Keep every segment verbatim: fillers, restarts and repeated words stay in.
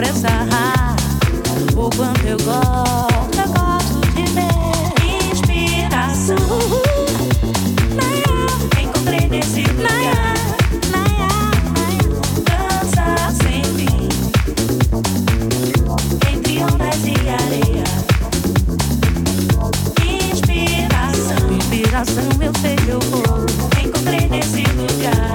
expressar o quanto eu gosto, eu gosto de ver inspiração. Naya, encontrei nesse lugar. Naya, dança sem fim entre ondas e areia. Inspiração, inspiração, eu sei que eu vou. Encontrei nesse lugar.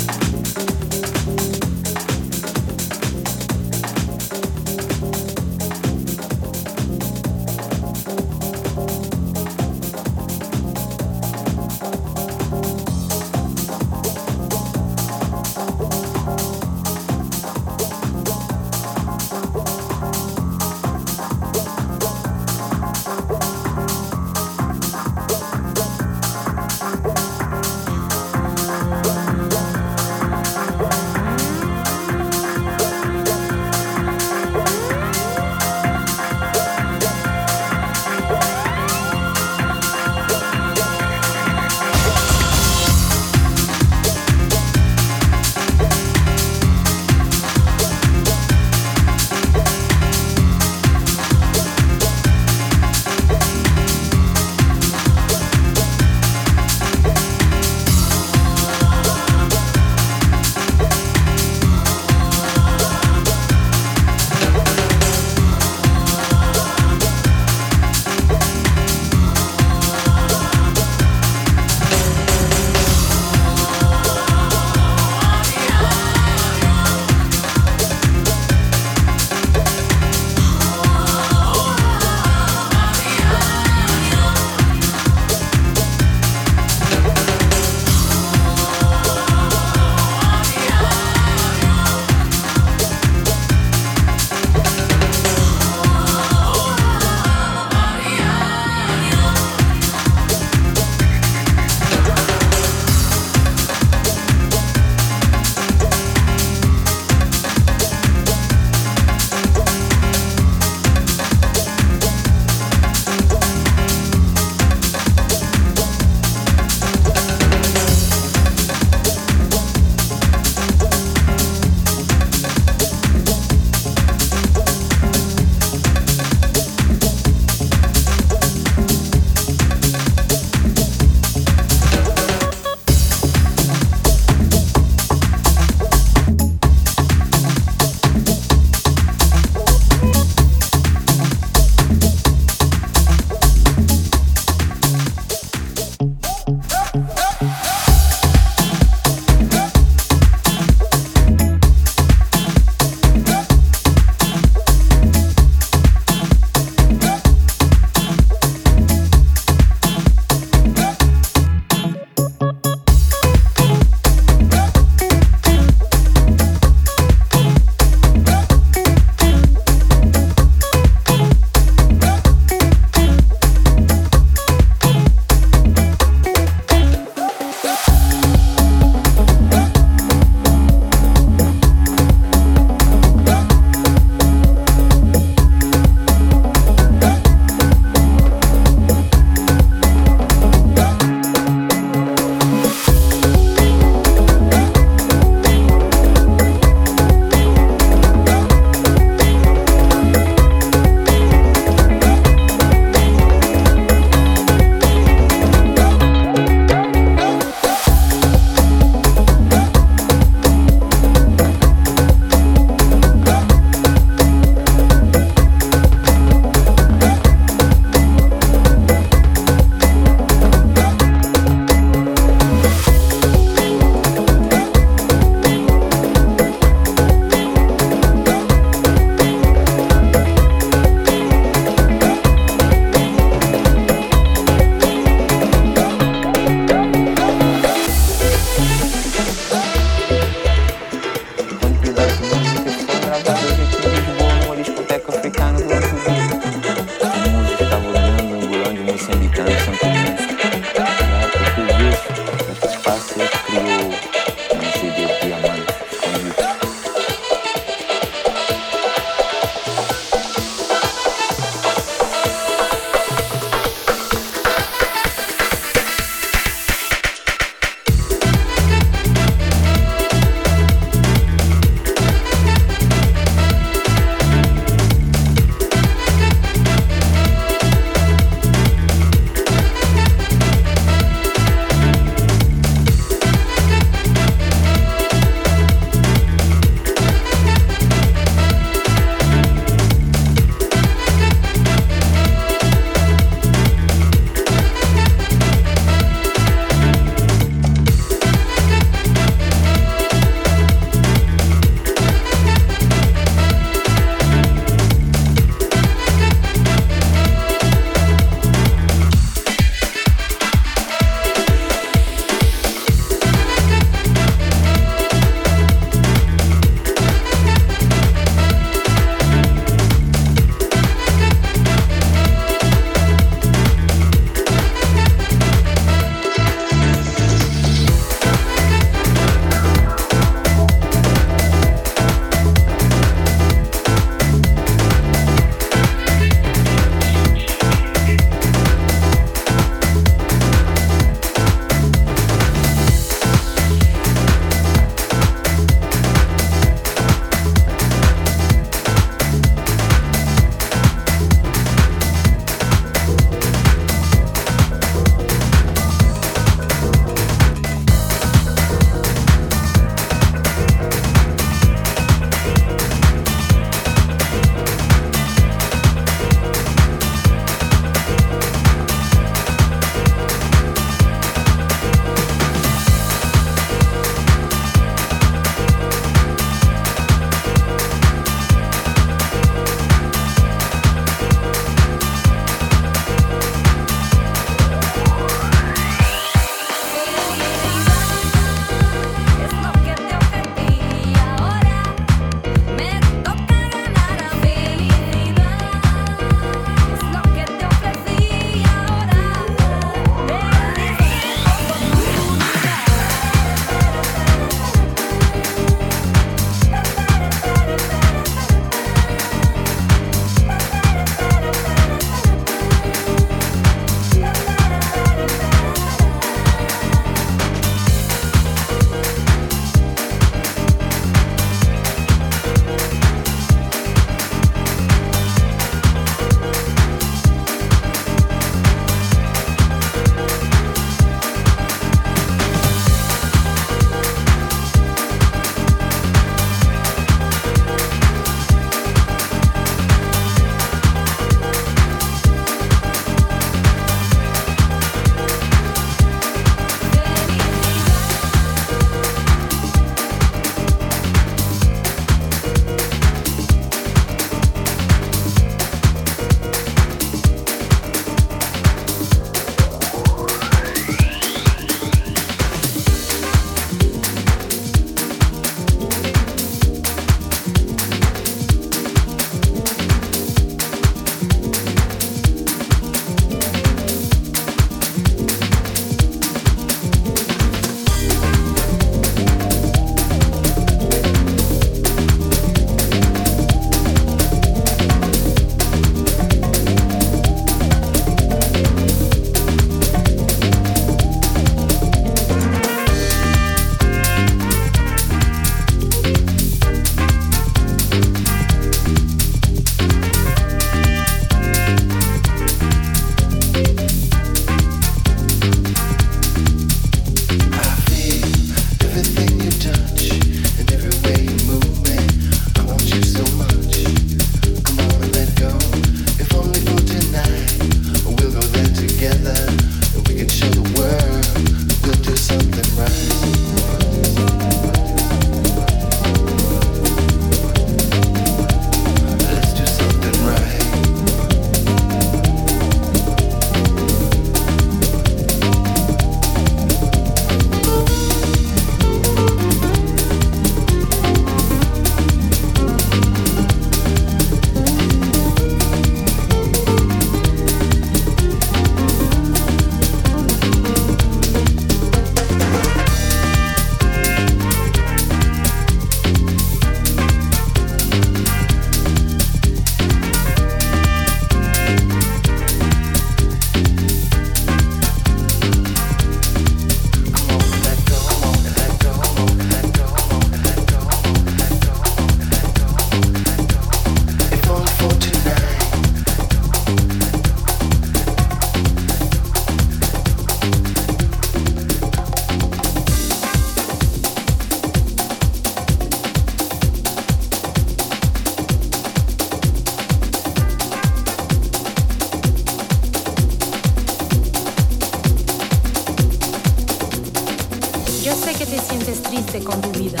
sé que te sientes triste con tu vida,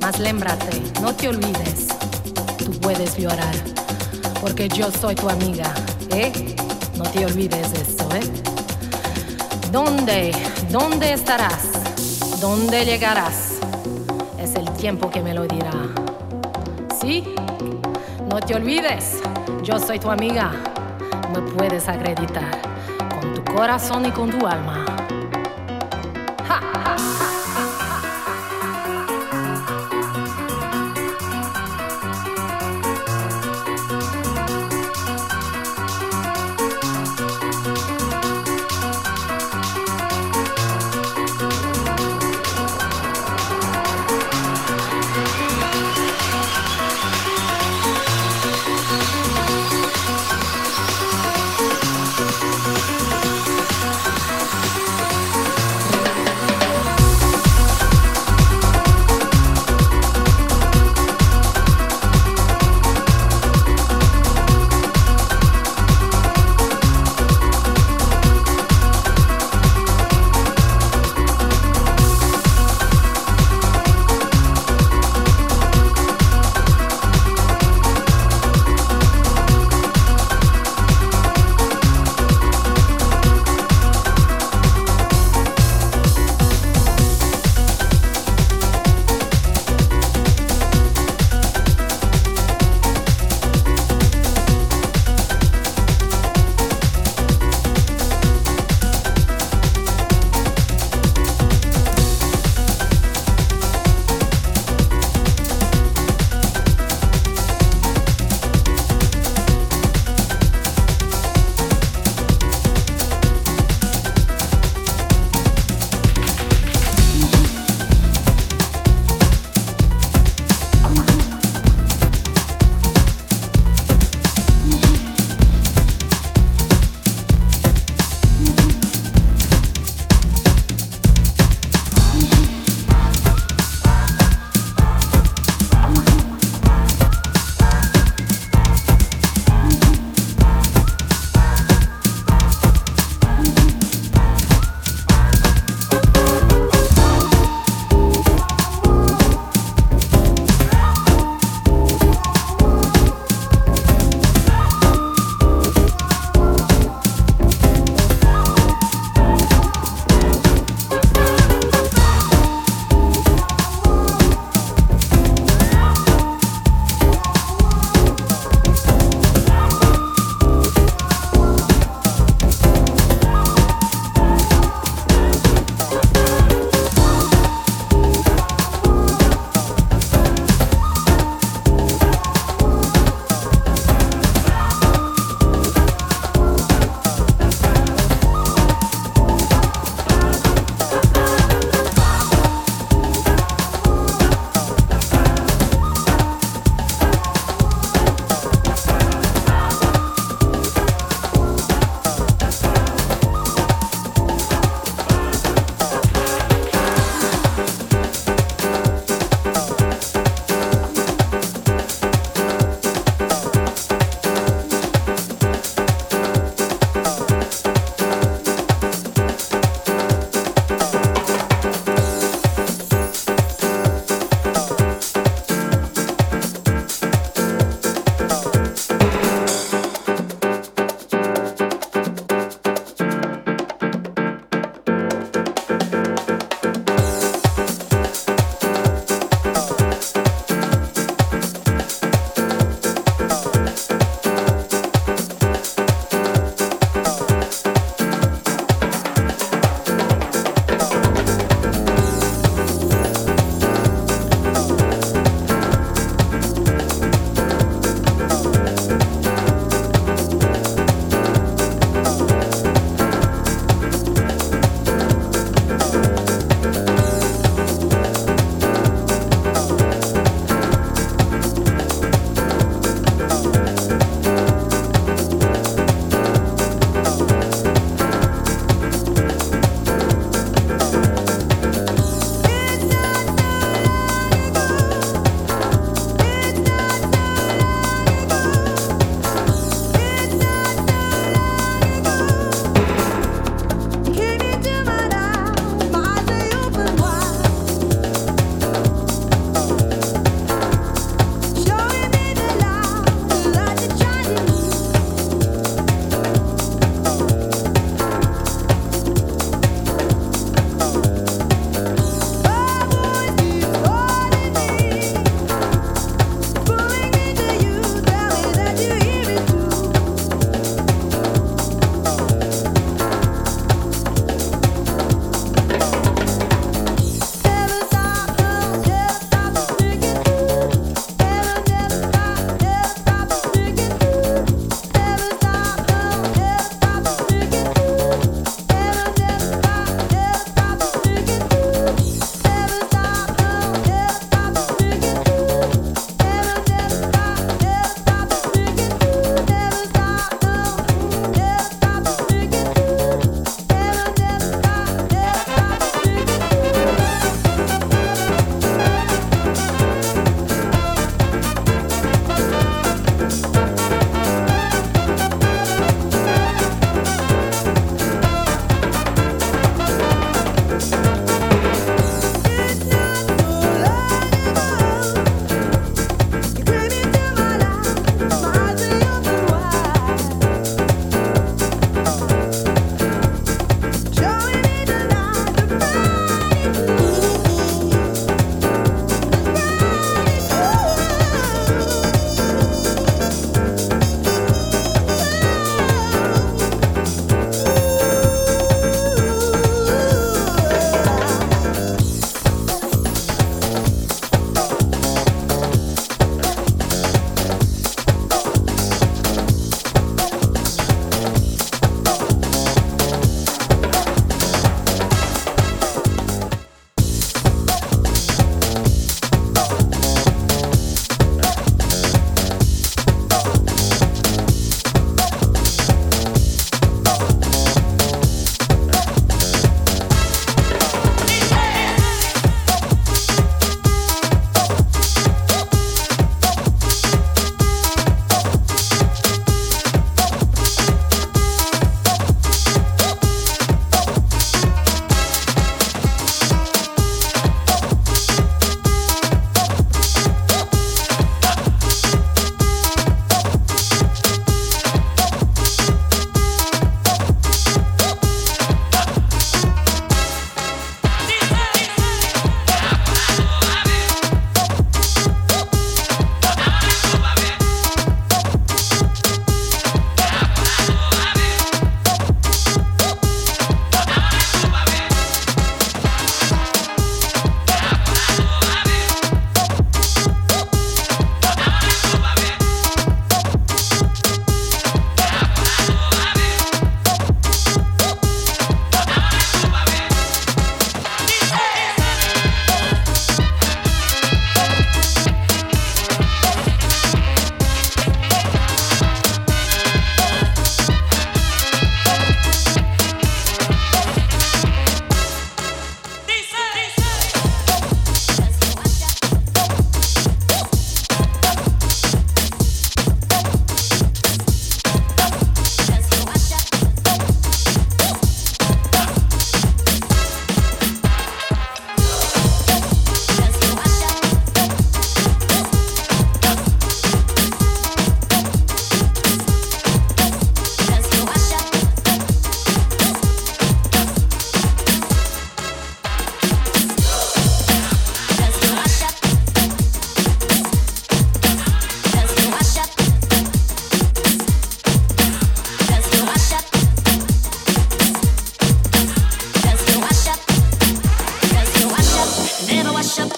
mas lémbrate, no te olvides, tú puedes llorar, porque yo soy tu amiga, ¿eh? No te olvides eso, ¿eh? ¿Dónde, dónde estarás? ¿Dónde llegarás? Es el tiempo que me lo dirá. ¿Sí? No te olvides, yo soy tu amiga, me puedes acreditar con tu corazón y con tu alma.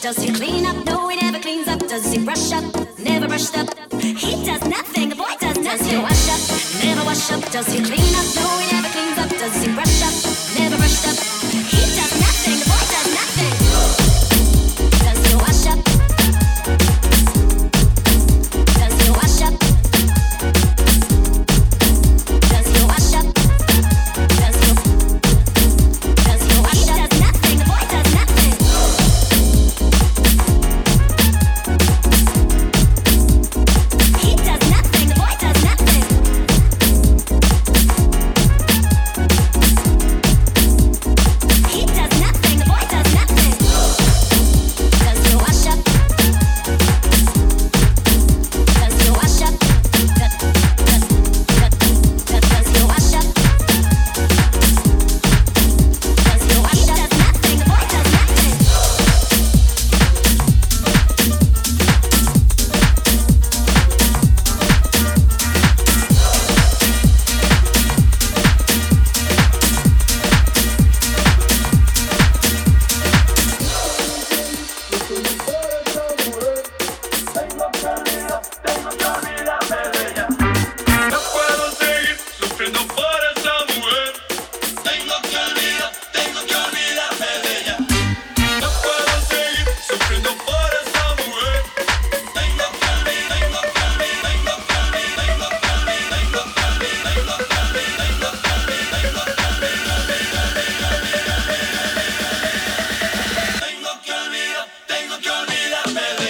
Does he clean up? No, he never cleans up. Does he brush up? Never brushed up. He does nothing, the boy does nothing. Does he wash up? Never wash up. Does he clean up? No, he never cleans up. Does he brush up? Never brushed up. He does nothing, the boy does nothing. Does he wash up? Does he wash up? Does he wash up? Does he Does he wash up? He does nothing, the boy does nothing. He does nothing, the boy does nothing. He does nothing, the boy does nothing. Does he wash up? Does he wash up? Does does- does he wash up? Does he wash up? He does nothing, the boy does nothing. No puedo seguir sufriendo por esa mujer. Tengo que olvidar, tengo que olvidarme de ella. No puedo seguir sufriendo por esa mujer. Tengo que olvidar, tengo que olvidar, tengo que olvidar, tengo que olvidar, tengo que olvidar, tengo que olvidar, tengo que olvidar, tengo que olvidar, tengo que olvidar, tengo que olvidarme de ella. No puedo seguir sufriendo por esa mujer. Tengo que olvidar, tengo que olvidarme de ella. No puedo seguir sufriendo por esa mujer. Tengo que olvidar, tengo que olvidarme de ella. No puedo seguir sufriendo por esa mujer. Tengo que olvidar, tengo que olvidarme de ella. No puedo seguir sufriendo por esa mujer. Tengo que olvidar, tengo que olvidarme de ella.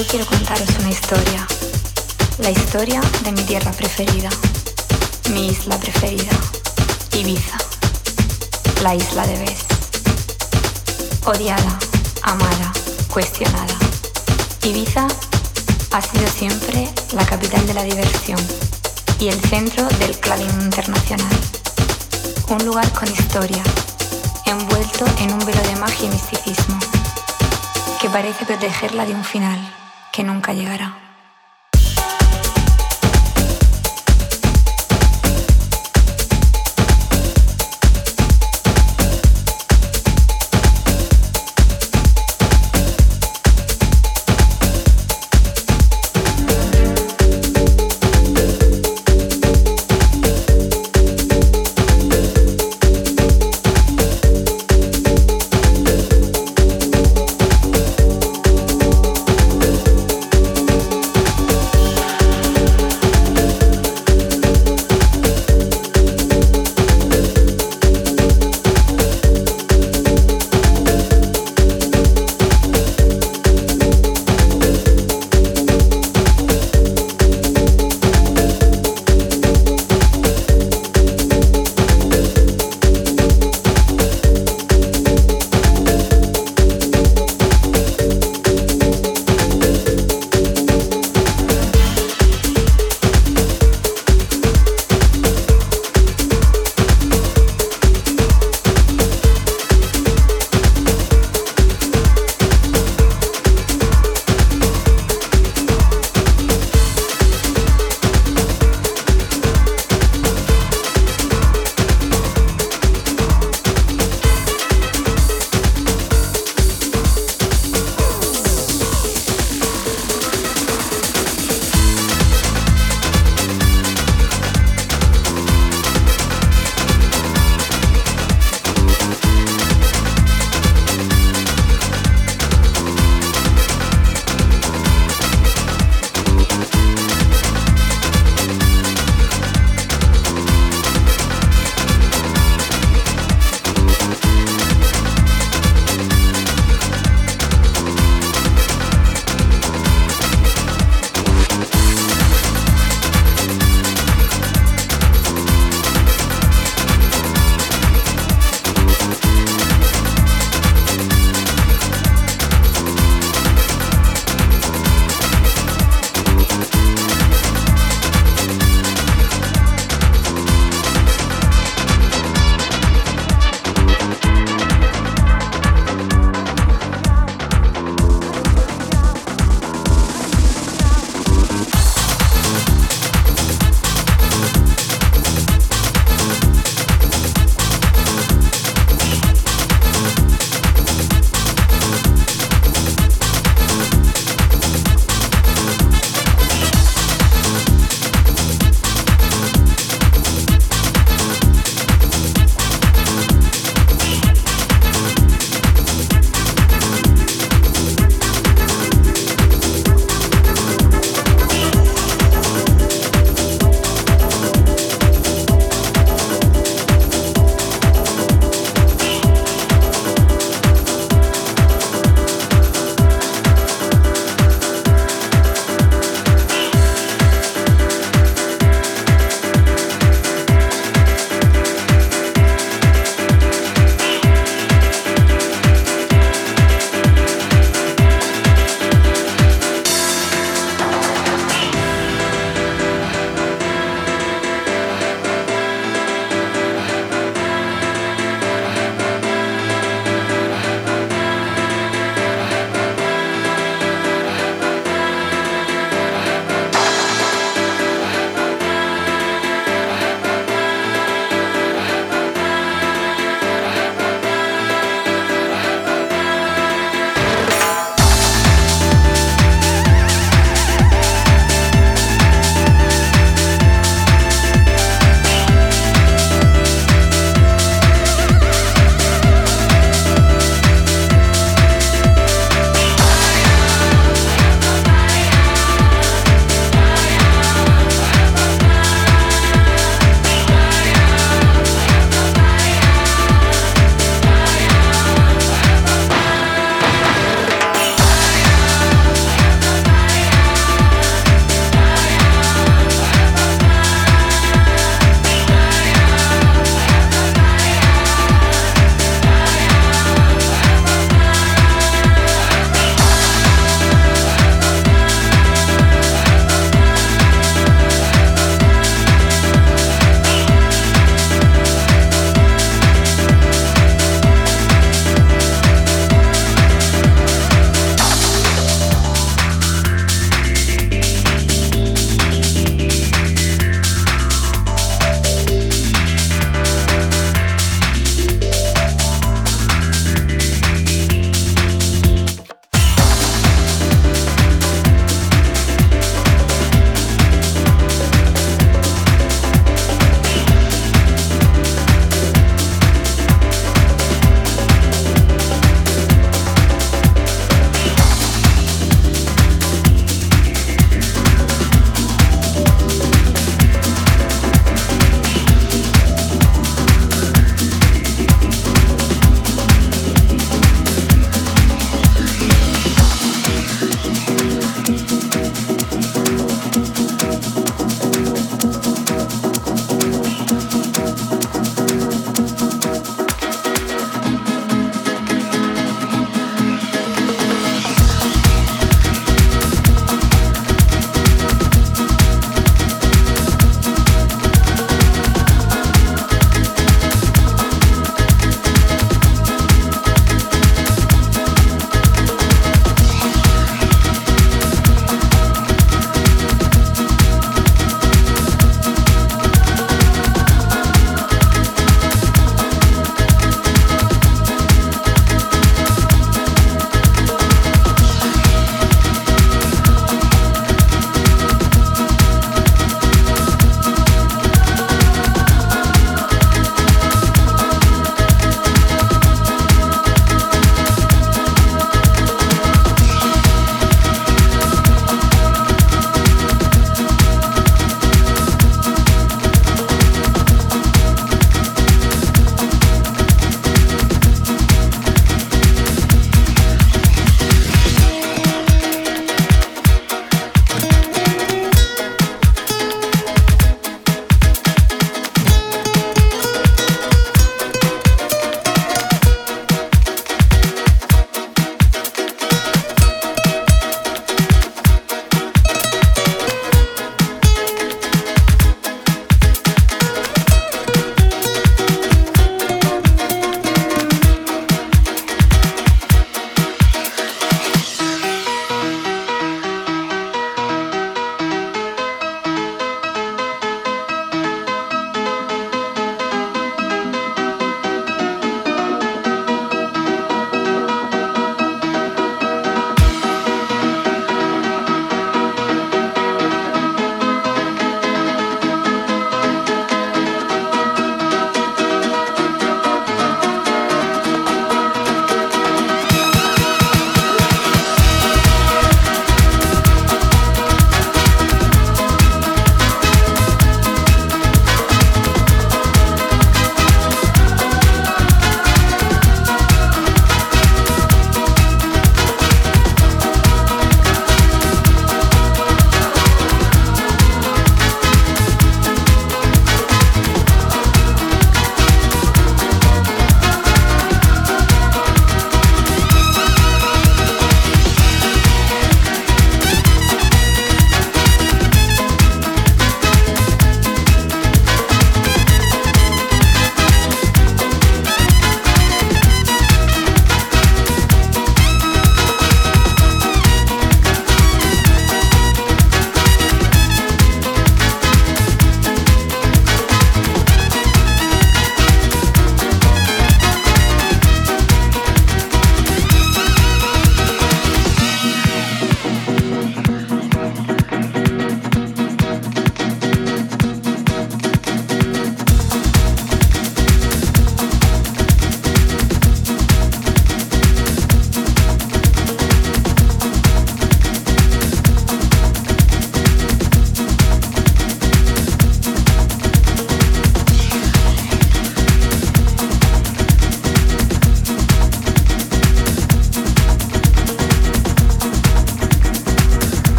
Hoy quiero contaros una historia, la historia de mi tierra preferida, mi isla preferida, Ibiza, la isla de Bes. Odiada, amada, cuestionada, Ibiza ha sido siempre la capital de la diversión y el centro del clubbing internacional. Un lugar con historia, envuelto en un velo de magia y misticismo, que parece protegerla de un final que nunca llegará.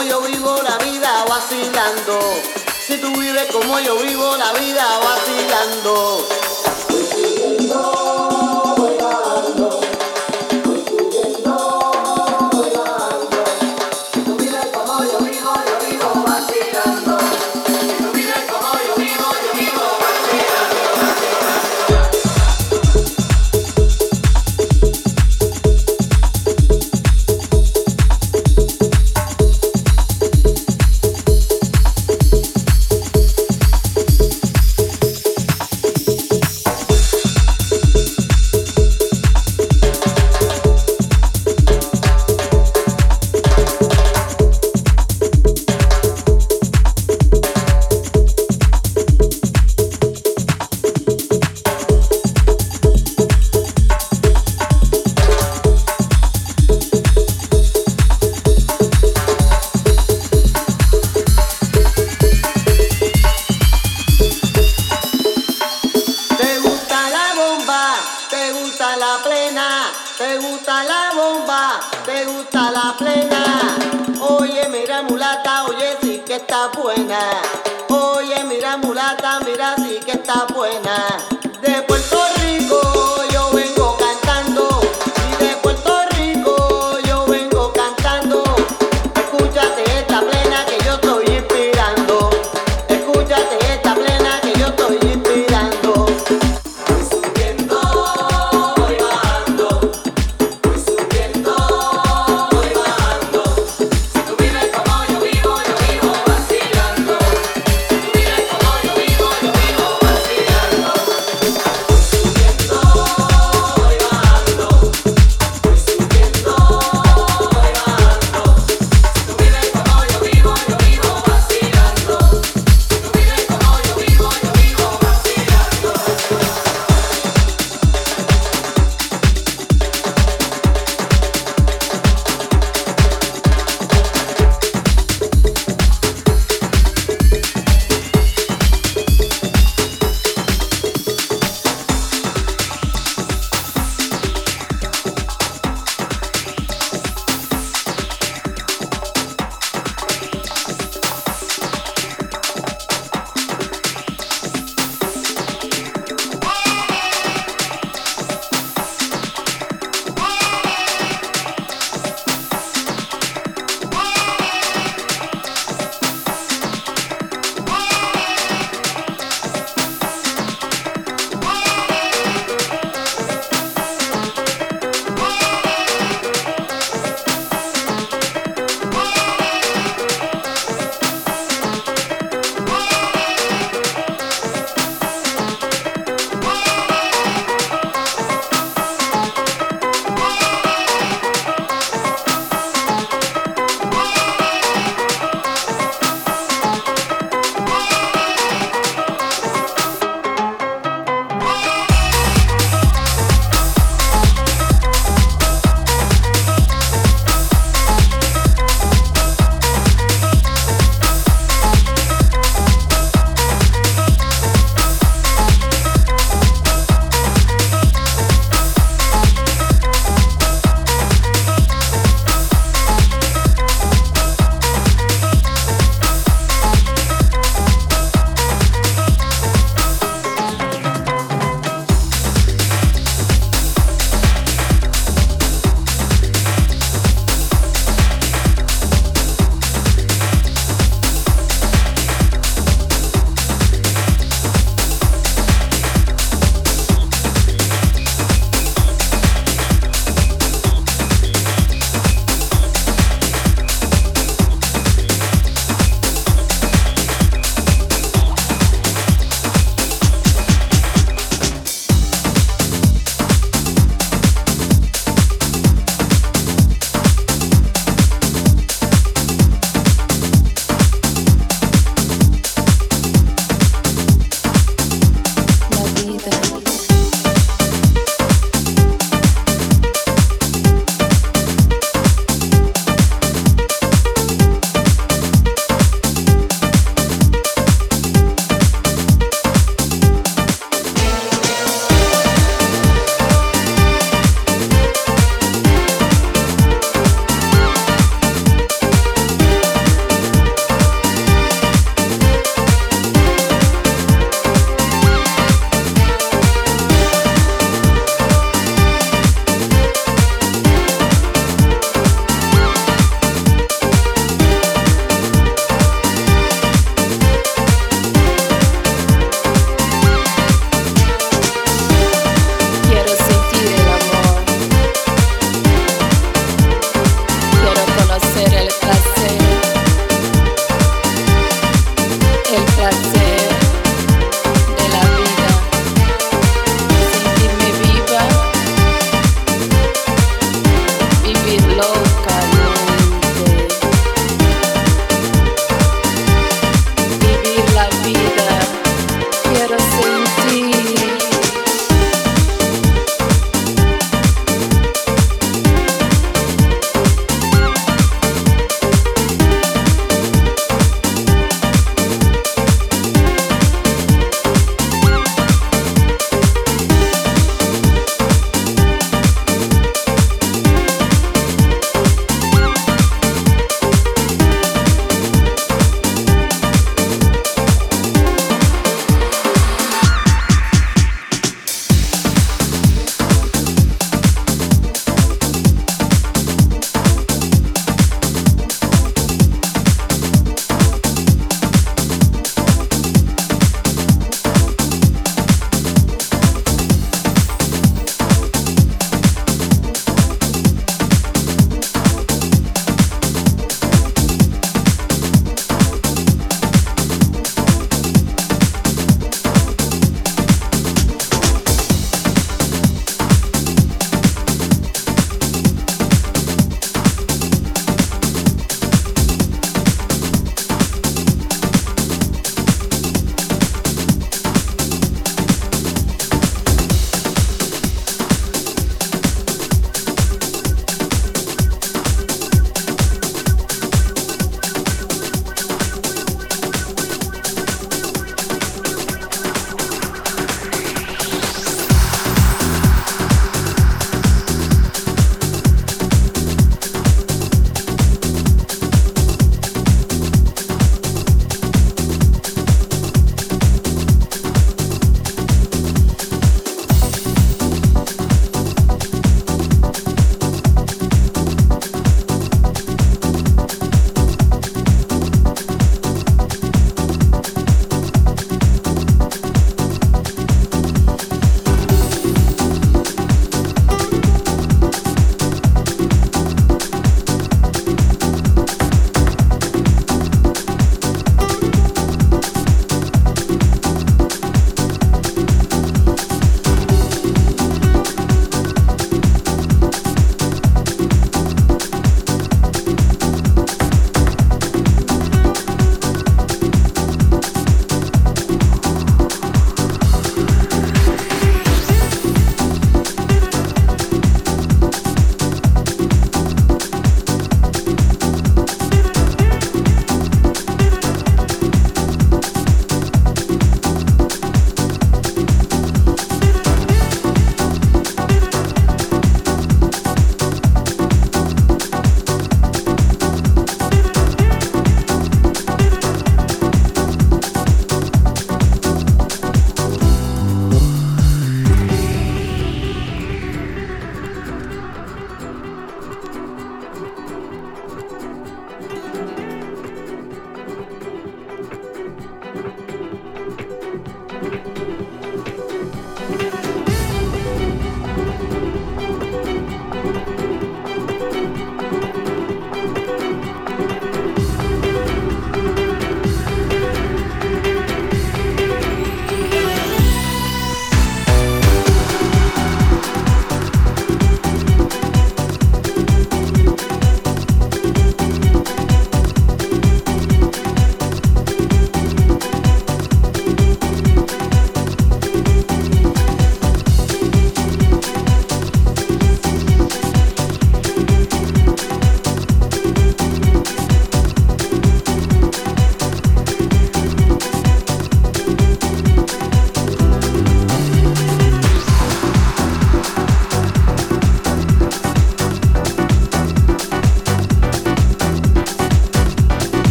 como yo vivo la vida vacilando. Si tú vives como yo vivo la vida vacilando. Buena. Oye, mira mulata, mira si que está buena.